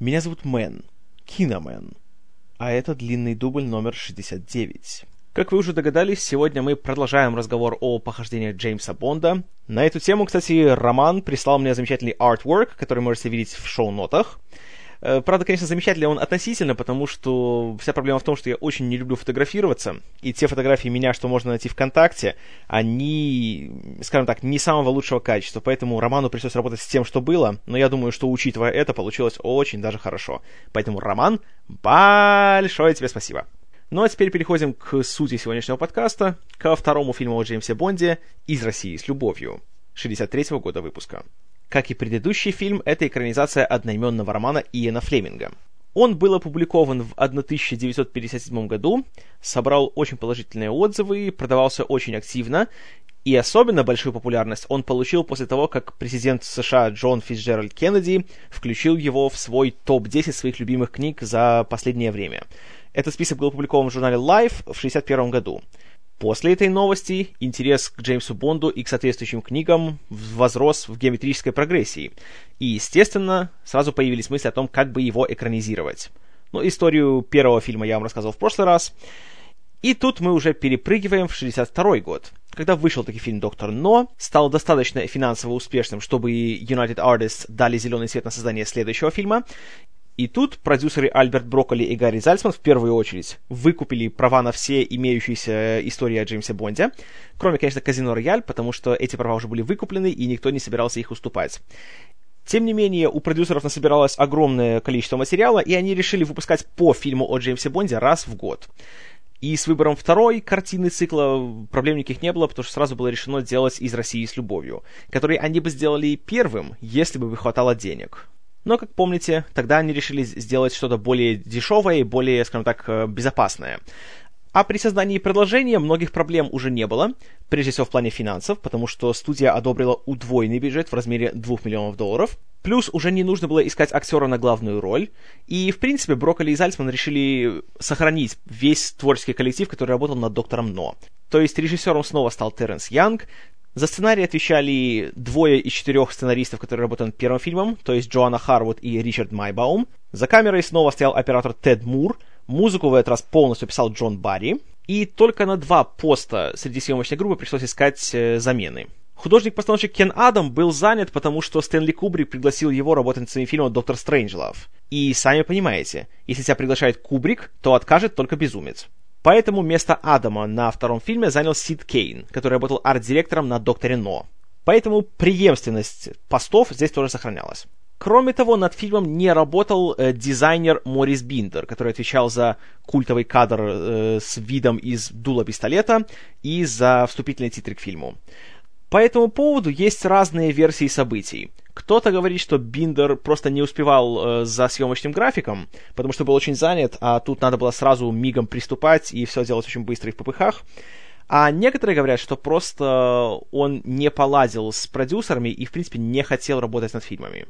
Меня зовут Мэн, Киномен, а это длинный дубль номер 69. Как вы уже догадались, сегодня мы продолжаем разговор о похождениях Джеймса Бонда. На эту тему, кстати, Роман прислал мне замечательный артворк, который можете видеть в шоу-нотах. Правда, конечно, замечательный он относительно, потому что вся проблема в том, что я очень не люблю фотографироваться, и те фотографии меня, что можно найти ВКонтакте, они, скажем так, не самого лучшего качества, поэтому Роману пришлось работать с тем, что было, но я думаю, что, учитывая это, получилось очень даже хорошо. Поэтому, Роман, большое тебе спасибо! Ну а теперь переходим к сути сегодняшнего подкаста, ко второму фильму о Джеймсе Бонде «Из России с любовью» 1963 года выпуска. Как и предыдущий фильм, это экранизация одноименного романа Иена Флеминга. Он был опубликован в 1957 году, собрал очень положительные отзывы, продавался очень активно, и особенно большую популярность он получил после того, как президент США Джон Фицджеральд Кеннеди включил его в свой топ-10 своих любимых книг за последнее время. Этот список был опубликован в журнале Life в 1961 году. После этой новости интерес к Джеймсу Бонду и к соответствующим книгам возрос в геометрической прогрессии. И, естественно, сразу появились мысли о том, как бы его экранизировать. Но историю первого фильма я вам рассказывал в прошлый раз. И тут мы уже перепрыгиваем в 1962 год. Когда вышел таки фильм «Доктор Но», стал достаточно финансово успешным, чтобы United Artists дали зеленый свет на создание следующего фильма. И тут продюсеры Альберт Брокколи и Гарри Зальцман в первую очередь выкупили права на все имеющиеся истории о Джеймсе Бонде, кроме, конечно, «Казино Рояль», потому что эти права уже были выкуплены, и никто не собирался их уступать. Тем не менее, у продюсеров насобиралось огромное количество материала, и они решили выпускать по фильму о Джеймсе Бонде раз в год. И с выбором второй картины цикла проблем никаких не было, потому что сразу было решено делать «Из России с любовью», который они бы сделали первым, если бы хватало денег. Но, как помните, тогда они решили сделать что-то более дешевое и более, скажем так, безопасное. А при создании продолжения многих проблем уже не было, прежде всего в плане финансов, потому что студия одобрила удвоенный бюджет в размере $2 миллионов, плюс уже не нужно было искать актера на главную роль, и, в принципе, Брокколи и Зальцман решили сохранить весь творческий коллектив, который работал над «Доктором Но». То есть режиссером снова стал Теренс Янг. За сценарий отвечали двое из четырех сценаристов, которые работали над первым фильмом, то есть Джоанна Харвуд и Ричард Майбаум. За камерой снова стоял оператор Тед Мур. Музыку в этот раз полностью писал Джон Барри. И только на два поста среди съемочной группы пришлось искать замены. Художник-постановщик Кен Адам был занят, потому что Стэнли Кубрик пригласил его работать над своим фильмом «Доктор Стрэнджлав». И сами понимаете, если тебя приглашает Кубрик, то откажет только безумец. Поэтому место Адама на втором фильме занял Сид Кейн, который работал арт-директором на «Докторе Но». Поэтому преемственность постов здесь тоже сохранялась. Кроме того, над фильмом не работал дизайнер Морис Биндер, который отвечал за культовый кадр с видом из дула пистолета и за вступительные титры к фильму. По этому поводу есть разные версии событий. Кто-то говорит, что Биндер просто не успевал за съемочным графиком, потому что был очень занят, а тут надо было сразу мигом приступать и все делать очень быстро и в попыхах. А некоторые говорят, что просто он не поладил с продюсерами и, в принципе, не хотел работать над фильмами.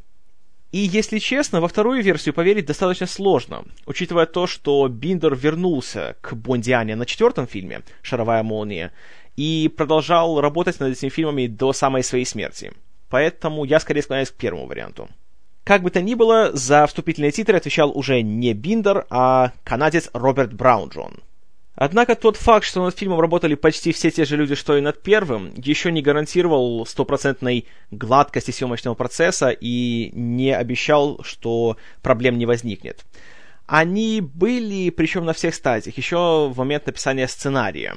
И, если честно, во вторую версию поверить достаточно сложно, учитывая то, что Биндер вернулся к Бондиане на четвертом фильме «Шаровая молния» и продолжал работать над этими фильмами до самой своей смерти. Поэтому я скорее склоняюсь к первому варианту. Как бы то ни было, за вступительные титры отвечал уже не Биндер, а канадец Роберт Браунджон. Однако тот факт, что над фильмом работали почти все те же люди, что и над первым, еще не гарантировал стопроцентной гладкости съемочного процесса и не обещал, что проблем не возникнет. Они были, причем на всех стадиях, еще в момент написания сценария.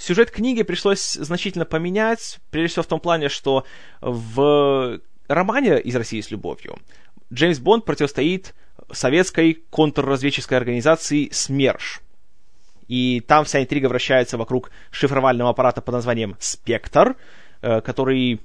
Сюжет книги пришлось значительно поменять, прежде всего в том плане, что в романе «Из России с любовью» Джеймс Бонд противостоит советской контрразведческой организации «СМЕРШ». И там вся интрига вращается вокруг шифровального аппарата под названием «Спектр», который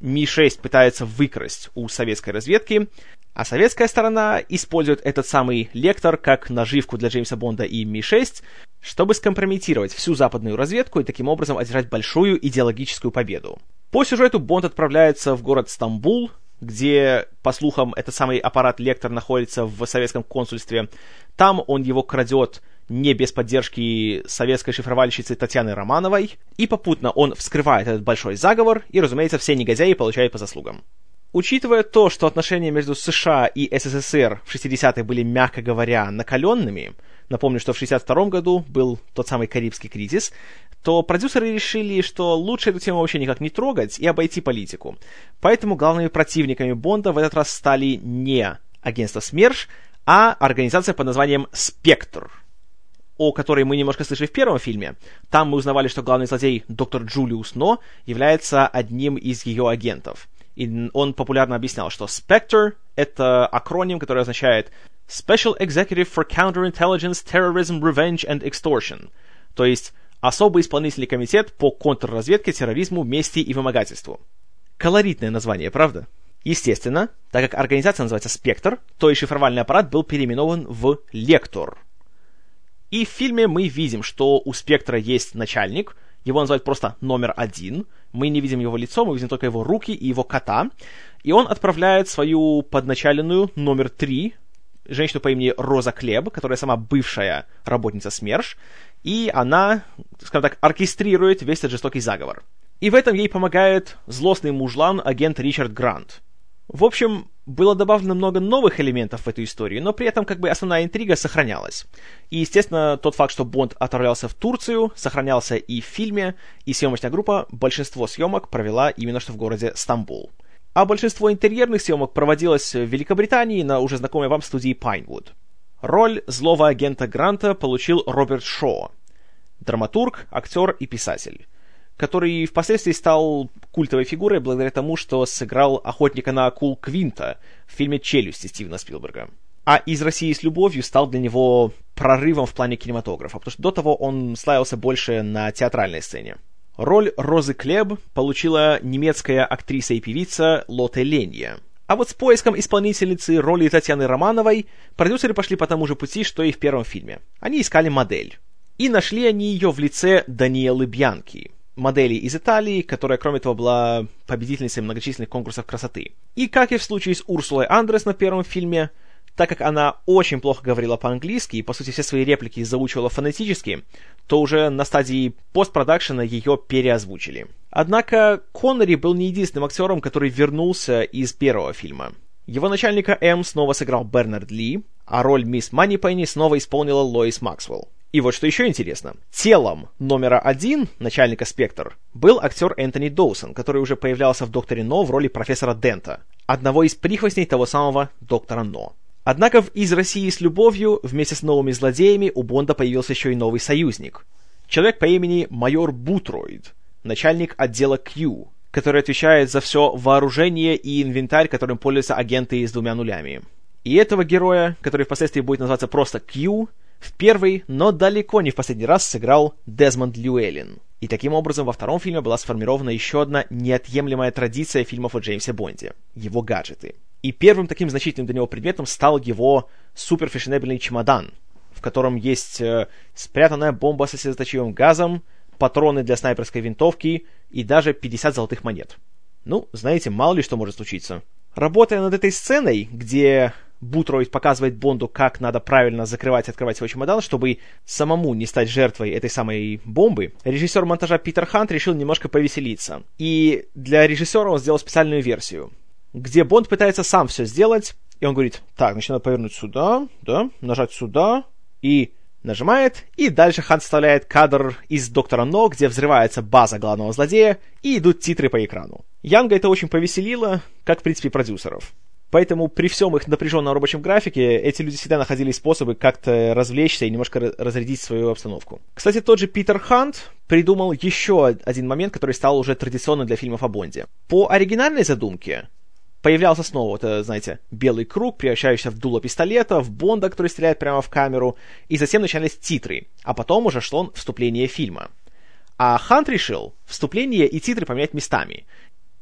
Ми-6 пытается выкрасть у советской разведки, а советская сторона использует этот самый «Лектор» как наживку для Джеймса Бонда и Ми-6, чтобы скомпрометировать всю западную разведку и таким образом одержать большую идеологическую победу. По сюжету Бонд отправляется в город Стамбул, где, по слухам, этот самый аппарат «Лектор» находится в советском консульстве. Там он его крадет не без поддержки советской шифровальщицы Татьяны Романовой, и попутно он вскрывает этот большой заговор, и, разумеется, все негодяи получают по заслугам. Учитывая то, что отношения между США и СССР в 60-е были, мягко говоря, накаленными, напомню, что в 62-м году был тот самый Карибский кризис, то продюсеры решили, что лучше эту тему вообще никак не трогать и обойти политику. Поэтому главными противниками Бонда в этот раз стали не агентство СМЕРШ, а организация под названием «Спектр», о которой мы немножко слышали в первом фильме. Там мы узнавали, что главный злодей доктор Джулиус Но является одним из ее агентов. И он популярно объяснял, что «Спектр» — это акроним, который означает «Special Executive for Counterintelligence, Terrorism, Revenge and Extortion», то есть «Особый исполнительный комитет по контрразведке, терроризму, мести и вымогательству». Колоритное название, правда? Естественно, так как организация называется «Спектр», то и шифровальный аппарат был переименован в «Лектор». И в фильме мы видим, что у «Спектра» есть начальник, его называют просто номер один, мы не видим его лицо, мы видим только его руки и его кота, и он отправляет свою подначаленную номер 3, женщину по имени Роза Клеб, которая сама бывшая работница СМЕРШ, и она, скажем так, оркестрирует весь этот жестокий заговор. И в этом ей помогает злостный мужлан, агент Ричард Грант. В общем, было добавлено много новых элементов в эту историю, но при этом как бы основная интрига сохранялась. И, естественно, тот факт, что Бонд отправлялся в Турцию, сохранялся и в фильме, и съемочная группа большинство съемок провела именно что в городе Стамбул. А большинство интерьерных съемок проводилось в Великобритании на уже знакомой вам студии Пайнвуд. Роль злого агента Гранта получил Роберт Шоу, драматург, актер и писатель, который впоследствии стал культовой фигурой благодаря тому, что сыграл охотника на акул Квинта в фильме «Челюсти» Стивена Спилберга. А «Из России с любовью» стал для него прорывом в плане кинематографа, потому что до того он славился больше на театральной сцене. Роль Розы Клеб получила немецкая актриса и певица Лотте Ленья. А вот с поиском исполнительницы роли Татьяны Романовой продюсеры пошли по тому же пути, что и в первом фильме. Они искали модель. И нашли они ее в лице Даниэлы Бьянки, модели из Италии, которая, кроме того, была победительницей многочисленных конкурсов красоты. И как и в случае с Урсулой Андрес на первом фильме, так как она очень плохо говорила по-английски и, по сути, все свои реплики заучивала фонетически, то уже на стадии постпродакшена ее переозвучили. Однако Коннери был не единственным актером, который вернулся из первого фильма. Его начальника М снова сыграл Бернард Ли, а роль мисс Манипенни снова исполнила Лоис Максвелл. И вот что еще интересно. Телом номера 1, начальника «Спектр», был актер Энтони Доусон, который уже появлялся в «Докторе Но» в роли профессора Дента, одного из прихвостней того самого доктора Но. Однако в «Из России с любовью» вместе с новыми злодеями у Бонда появился еще и новый союзник. Человек по имени майор Бутройд, начальник отдела Q, который отвечает за все вооружение и инвентарь, которым пользуются агенты с двумя нулями. И этого героя, который впоследствии будет называться просто Q, в первый, но далеко не в последний раз сыграл Дезмонд Llewellyn. И таким образом во втором фильме была сформирована еще одна неотъемлемая традиция фильмов о Джеймсе Бонде — его гаджеты. И первым таким значительным для него предметом стал его суперфешенебельный чемодан, в котором есть спрятанная бомба со слезоточивым газом, патроны для снайперской винтовки и даже 50 золотых монет. Ну, знаете, мало ли что может случиться. Работая над этой сценой, где Бутройд показывает Бонду, как надо правильно закрывать и открывать свой чемодан, чтобы самому не стать жертвой этой самой бомбы, режиссер монтажа Питер Хант решил немножко повеселиться. И для режиссера он сделал специальную версию, где Бонд пытается сам все сделать, и он говорит: так, значит, надо повернуть сюда, да, нажать сюда, и нажимает, и дальше Хант вставляет кадр из «Доктора Но», где взрывается база главного злодея, и идут титры по экрану. Янга это очень повеселило, как, в принципе, продюсеров. Поэтому при всем их напряженном рабочем графике эти люди всегда находили способы как-то развлечься и немножко разрядить свою обстановку. Кстати, тот же Питер Хант придумал еще один момент, который стал уже традиционным для фильмов о Бонде. По оригинальной задумке появлялся снова, вот, знаете, белый круг, превращающийся в дуло пистолета, в Бонда, который стреляет прямо в камеру, и затем начинались титры, а потом уже шло вступление фильма. А Хант решил вступление и титры поменять местами.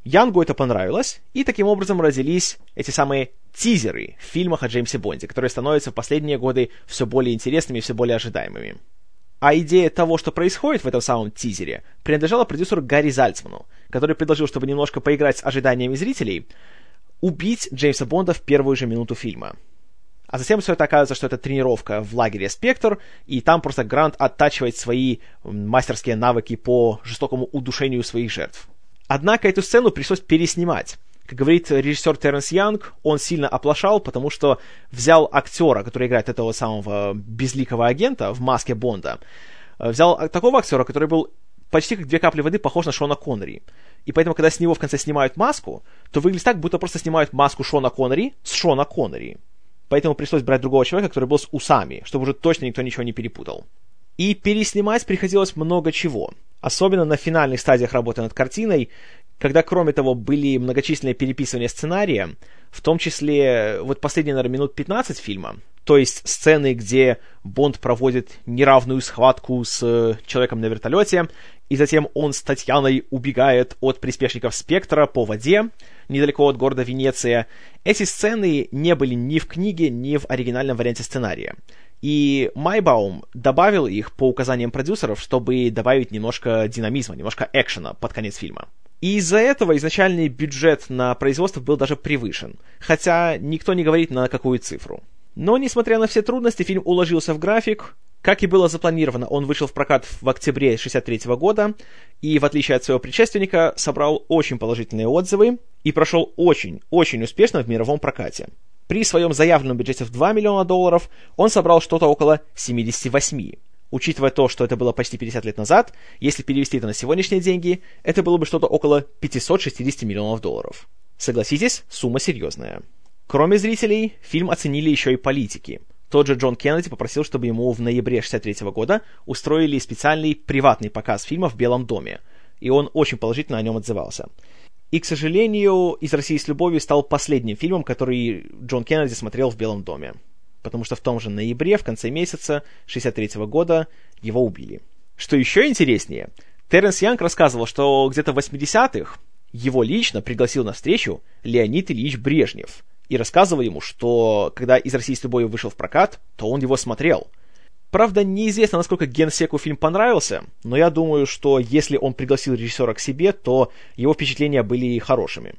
Янгу это понравилось, и таким образом родились эти самые тизеры в фильмах о Джеймсе Бонде, которые становятся в последние годы все более интересными и все более ожидаемыми. А идея того, что происходит в этом самом тизере, принадлежала продюсеру Гарри Зальцману, который предложил, чтобы немножко поиграть с ожиданиями зрителей, убить Джеймса Бонда в первую же минуту фильма. А затем все это оказывается, что это тренировка в лагере «Спектр», и там просто Грант оттачивает свои мастерские навыки по жестокому удушению своих жертв. Однако эту сцену пришлось переснимать, Как говорит режиссер Теренс Янг, он сильно оплошал, потому что взял актера, который играет этого самого безликого агента в маске Бонда, взял такого актера, который был почти как две капли воды похож на Шона Коннери. И поэтому, когда с него в конце снимают маску, то выглядит так, будто просто снимают маску Шона Коннери с Шона Коннери. Поэтому пришлось брать другого человека, который был с усами, чтобы уже точно никто ничего не перепутал. И переснимать приходилось много чего. Особенно на финальных стадиях работы над картиной, когда, кроме того, были многочисленные переписывания сценария, в том числе вот последние, наверное, минут 15 фильма, то есть сцены, где Бонд проводит неравную схватку с человеком на вертолете, и затем он с Татьяной убегает от приспешников Спектра по воде, недалеко от города Венеция. Эти сцены не были ни в книге, ни в оригинальном варианте сценария. И Майбаум добавил их по указаниям продюсеров, чтобы добавить немножко динамизма, немножко экшена под конец фильма. И из-за этого изначальный бюджет на производство был даже превышен, хотя никто не говорит на какую цифру. Но, несмотря на все трудности, фильм уложился в график. Как и было запланировано, он вышел в прокат в октябре 1963 года и, в отличие от своего предшественника, собрал очень положительные отзывы и прошел очень успешно в мировом прокате. При своем заявленном бюджете в $2 миллиона он собрал что-то около 78. Учитывая то, что это было почти 50 лет назад, если перевести это на сегодняшние деньги, это было бы что-то около 560 миллионов долларов. Согласитесь, сумма серьезная. Кроме зрителей, фильм оценили еще и политики. Тот же Джон Кеннеди попросил, чтобы ему в ноябре 1963 года устроили специальный приватный показ фильма в Белом доме, и он очень положительно о нем отзывался. И, к сожалению, «Из России с любовью» стал последним фильмом, который Джон Кеннеди смотрел в Белом доме. Потому что в том же ноябре, в конце месяца 1963 года, его убили. Что еще интереснее, Теренс Янг рассказывал, что где-то в 80-х его лично пригласил на встречу Леонид Ильич Брежнев. И рассказывал ему, что когда «Из России с любовью» вышел в прокат, то он его смотрел. Правда, неизвестно, насколько генсеку фильм понравился, но я думаю, что если он пригласил режиссера к себе, то его впечатления были хорошими.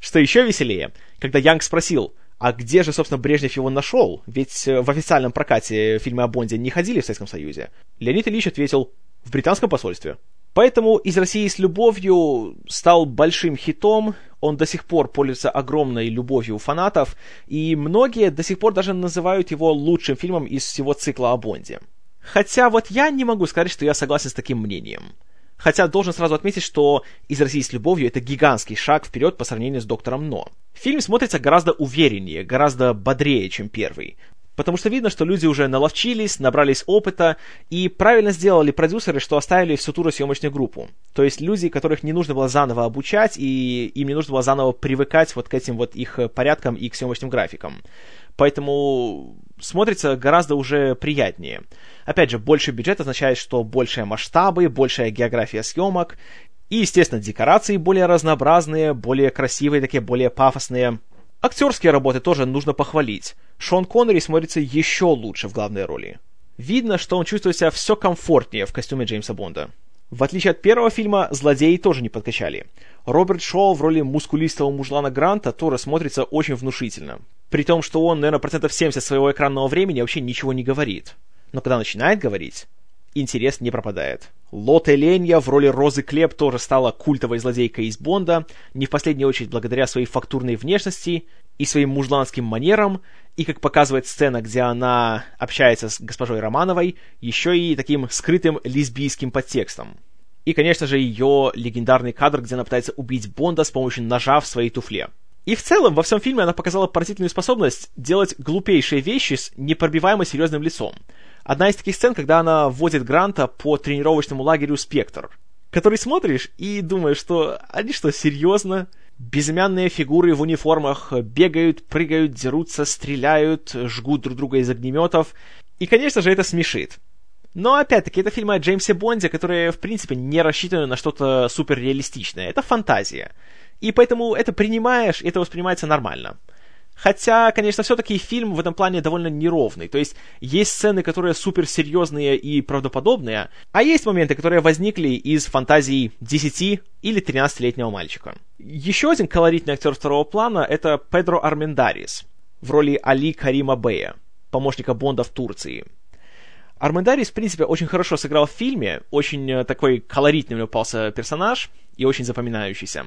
Что еще веселее, когда Янг спросил, а где же, собственно, Брежнев его нашел, ведь в официальном прокате фильмы о Бонде не ходили в Советском Союзе, Леонид Ильич ответил: в британском посольстве. Поэтому «Из России с любовью» стал большим хитом, он до сих пор пользуется огромной любовью у фанатов, и многие до сих пор даже называют его лучшим фильмом из всего цикла о Бонде. Хотя вот я не могу сказать, что я согласен с таким мнением. Хотя должен сразу отметить, что «Из России с любовью» — это гигантский шаг вперед по сравнению с «Доктором Но». Фильм смотрится гораздо увереннее, гораздо бодрее, чем первый. Потому что видно, что люди уже наловчились, набрались опыта, и правильно сделали продюсеры, что оставили в Сутуро съемочную группу. То есть люди, которых не нужно было заново обучать, и им не нужно было заново привыкать вот к этим вот их порядкам и к съемочным графикам. Поэтому смотрится гораздо уже приятнее. Опять же, больше бюджет означает, что большие масштабы, большая география съемок, и, естественно, декорации более разнообразные, более красивые, такие более пафосные. Актерские работы тоже нужно похвалить. Шон Коннери смотрится еще лучше в главной роли. Видно, что он чувствует себя все комфортнее в костюме Джеймса Бонда. В отличие от первого фильма, злодеи тоже не подкачали. Роберт Шоу в роли мускулистого мужлана Гранта тоже смотрится очень внушительно. При том, что он, наверное, 70% своего экранного времени вообще ничего не говорит. Но когда начинает говорить, интерес не пропадает. Лотте Ленья в роли Розы Клеб тоже стала культовой злодейкой из Бонда, не в последнюю очередь благодаря своей фактурной внешности и своим мужланским манерам, и, как показывает сцена, где она общается с госпожой Романовой, еще и таким скрытым лесбийским подтекстом. И, конечно же, ее легендарный кадр, где она пытается убить Бонда с помощью ножа в своей туфле. И в целом, во всем фильме она показала поразительную способность делать глупейшие вещи с непробиваемо серьезным лицом. Одна из таких сцен, когда она водит Гранта по тренировочному лагерю «Спектр», который смотришь и думаешь, что они что, серьезно? Безымянные фигуры в униформах бегают, прыгают, дерутся, стреляют, жгут друг друга из огнеметов. И, конечно же, это смешит. Но, опять-таки, это фильмы о Джеймсе Бонде, которые, в принципе, не рассчитаны на что-то суперреалистичное. Это фантазия. И поэтому это принимаешь, и это воспринимается нормально. Хотя, конечно, все-таки фильм в этом плане довольно неровный. То есть, есть сцены, которые суперсерьезные и правдоподобные, а есть моменты, которые возникли из фантазий 10- или 13-летнего мальчика. Еще один колоритный актер второго плана — это Педро Армендарис в роли Али Карима Бея, помощника Бонда в Турции. Армендарис, в принципе, очень хорошо сыграл в фильме, очень такой колоритный у него попался персонаж и очень запоминающийся.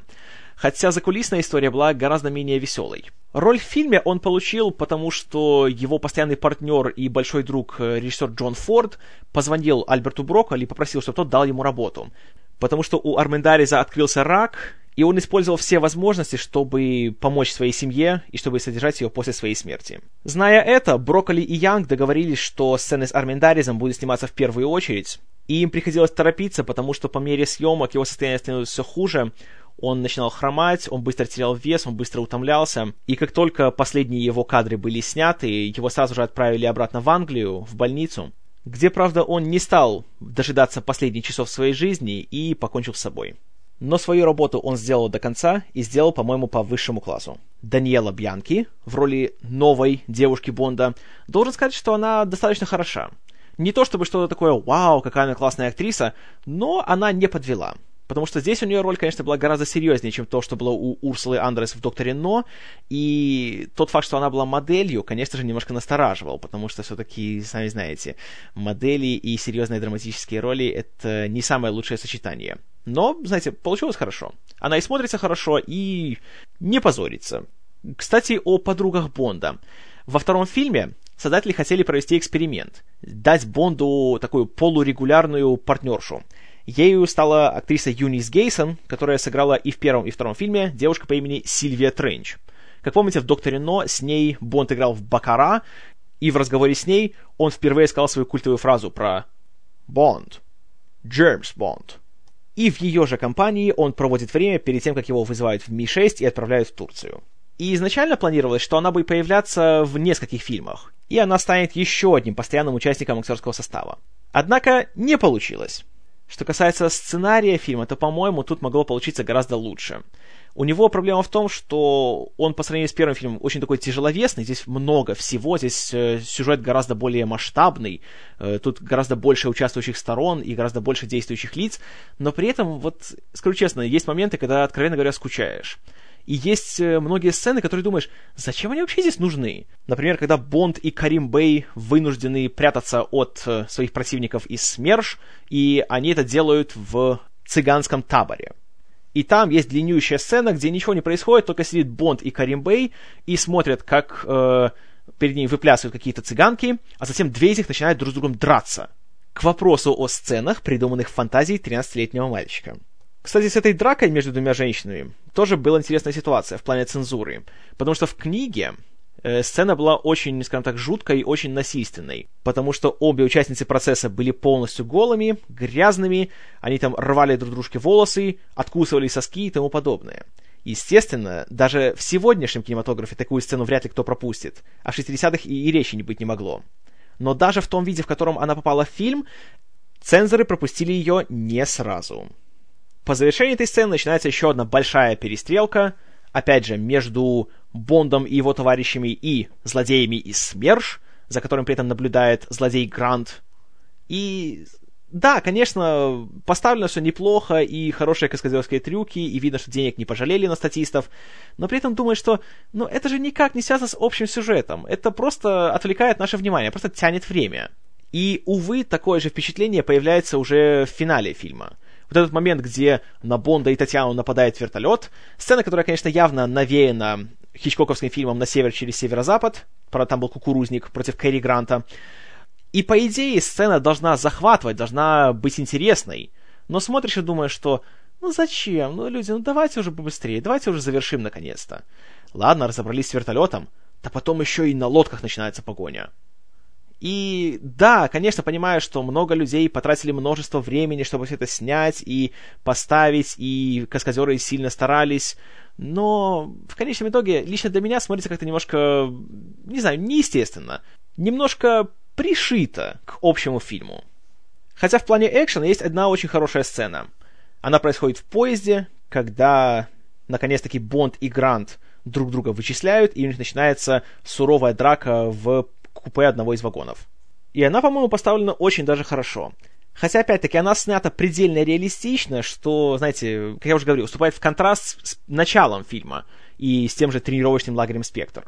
Хотя закулисная история была гораздо менее веселой. Роль в фильме он получил, потому что его постоянный партнер и большой друг режиссер Джон Форд позвонил Альберту Брокколи и попросил, чтобы тот дал ему работу. Потому что у Армендариса открылся рак, и он использовал все возможности, чтобы помочь своей семье и чтобы содержать ее после своей смерти. Зная это, Брокколи и Янг договорились, что сцены с Армендарисом будут сниматься в первую очередь, и им приходилось торопиться, потому что по мере съемок его состояние становилось все хуже. Он начинал хромать, он быстро терял вес, он быстро утомлялся. И как только последние его кадры были сняты, его сразу же отправили обратно в Англию, в больницу, где, правда, он не стал дожидаться последних часов своей жизни и покончил с собой. Но свою работу он сделал до конца и сделал, по-моему, по высшему классу. Даниэла Бьянки в роли новой девушки Бонда, должен сказать, что она достаточно хороша. Не то чтобы что-то такое «Вау, какая она классная актриса», но она не подвела. Потому что здесь у нее роль, конечно, была гораздо серьезнее, чем то, что было у Урсулы Андерс в «Докторе Но», и тот факт, что она была моделью, конечно же, немножко настораживал, потому что все-таки, сами знаете, модели и серьезные драматические роли — это не самое лучшее сочетание. Но, знаете, получилось хорошо. Она и смотрится хорошо, и не позорится. Кстати, о подругах Бонда. Во втором фильме создатели хотели провести эксперимент, дать Бонду такую полурегулярную партнершу. Ею стала актриса Юнис Гейсон, которая сыграла и в первом, и втором фильме девушка по имени Сильвия Тренч. Как помните, в «Докторе Но» с ней Бонд играл в «Баккара», и в разговоре с ней он впервые сказал свою культовую фразу про «Бонд, Джеймс Бонд». И в ее же компании он проводит время перед тем, как его вызывают в Ми-6 и отправляют в Турцию. И изначально планировалось, что она будет появляться в нескольких фильмах, и она станет еще одним постоянным участником актерского состава. Однако не получилось. Что касается сценария фильма, то, по-моему, тут могло получиться гораздо лучше. У него проблема в том, что он по сравнению с первым фильмом очень такой тяжеловесный, здесь много всего, здесь сюжет гораздо более масштабный, тут гораздо больше участвующих сторон и гораздо больше действующих лиц, но при этом, вот, скажу честно, есть моменты, когда, откровенно говоря, скучаешь. И есть многие сцены, которые думаешь, зачем они вообще здесь нужны? Например, когда Бонд и Карим Бэй вынуждены прятаться от своих противников из СМЕРШ, и они это делают в цыганском таборе. И там есть длиннющая сцена, где ничего не происходит, только сидит Бонд и Карим Бэй и смотрят, как перед ними выплясывают какие-то цыганки, а затем две из них начинают друг с другом драться. К вопросу о сценах, придуманных фантазией 13-летнего мальчика. Кстати, с этой дракой между двумя женщинами тоже была интересная ситуация в плане цензуры, потому что в книге сцена была очень, скажем так, жуткой и очень насильственной, потому что обе участницы процесса были полностью голыми, грязными, они там рвали друг дружке волосы, откусывали соски и тому подобное. Естественно, даже в сегодняшнем кинематографе такую сцену вряд ли кто пропустит, а в 60-х и речи быть не могло. Но даже в том виде, в котором она попала в фильм, цензоры пропустили ее не сразу. По завершении этой сцены начинается еще одна большая перестрелка, опять же, между Бондом и его товарищами и злодеями из СМЕРШ, за которым при этом наблюдает злодей Грант. И да, конечно, поставлено все неплохо, и хорошие каскадерские трюки, и видно, что денег не пожалели на статистов, но при этом думаешь, что ну, это же никак не связано с общим сюжетом, это просто отвлекает наше внимание, просто тянет время. И, увы, такое же впечатление появляется уже в финале фильма. Вот этот момент, где на Бонда и Татьяну нападает вертолет. Сцена, которая, конечно, явно навеяна хичкоковским фильмом «На север через северо-запад». Правда, там был кукурузник против Кэрри Гранта. И, по идее, сцена должна захватывать, должна быть интересной. Но смотришь и думаешь, что ну зачем? Ну, люди, ну давайте уже побыстрее, давайте уже завершим наконец-то. Ладно, разобрались с вертолетом, да потом еще и на лодках начинается погоня. И да, конечно, понимаю, что много людей потратили множество времени, чтобы все это снять и поставить, и каскадеры сильно старались, но в конечном итоге лично для меня смотрится как-то немножко, не знаю, неестественно, немножко пришито к общему фильму. Хотя в плане экшена есть одна очень хорошая сцена. Она происходит в поезде, когда наконец-таки Бонд и Грант друг друга вычисляют, и у них начинается суровая драка в купе одного из вагонов. И она, по-моему, поставлена очень даже хорошо. Хотя, опять-таки, она снята предельно реалистично, что, знаете, как я уже говорил, вступает в контраст с началом фильма и с тем же тренировочным лагерем «Спектр».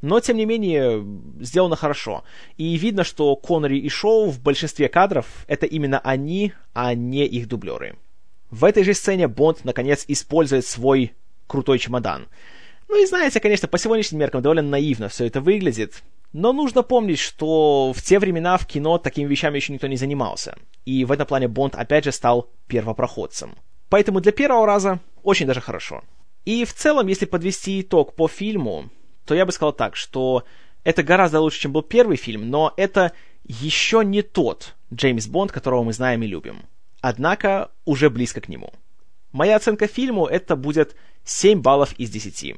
Но, тем не менее, сделано хорошо. И видно, что Коннери и Шоу в большинстве кадров — это именно они, а не их дублеры. В этой же сцене Бонд, наконец, использует свой крутой чемодан. Ну и знаете, конечно, по сегодняшним меркам довольно наивно все это выглядит. Но нужно помнить, что в те времена в кино такими вещами еще никто не занимался. И в этом плане Бонд, опять же, стал первопроходцем. Поэтому для первого раза очень даже хорошо. И в целом, если подвести итог по фильму, то я бы сказал так, что это гораздо лучше, чем был первый фильм, но это еще не тот Джеймс Бонд, которого мы знаем и любим. Однако уже близко к нему. Моя оценка фильму — это будет 7 баллов из 10.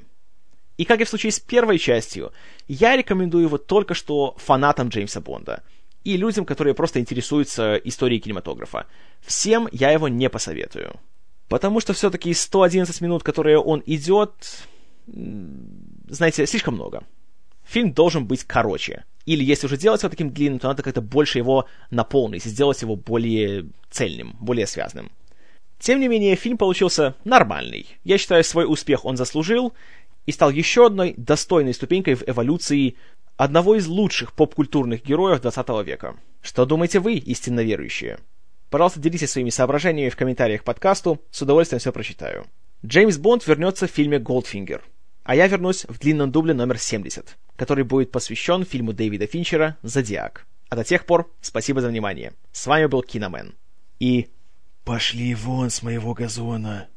И как и в случае с первой частью, я рекомендую его только что фанатам Джеймса Бонда и людям, которые просто интересуются историей кинематографа. Всем я его не посоветую. Потому что все-таки 111 минут, которые он идет... Знаете, слишком много. Фильм должен быть короче. Или если уже делать его таким длинным, то надо как-то больше его наполнить, сделать его более цельным, более связным. Тем не менее, фильм получился нормальный. Я считаю, свой успех он заслужил и стал еще одной достойной ступенькой в эволюции одного из лучших поп-культурных героев 20 века. Что думаете вы, истинно верующие? Пожалуйста, делитесь своими соображениями в комментариях к подкасту, с удовольствием все прочитаю. Джеймс Бонд вернется в фильме «Голдфингер». А я вернусь в длинном дубле номер 70, который будет посвящен фильму Дэвида Финчера «Зодиак». А до тех пор, спасибо за внимание. С вами был Киномен. И пошли вон с моего газона.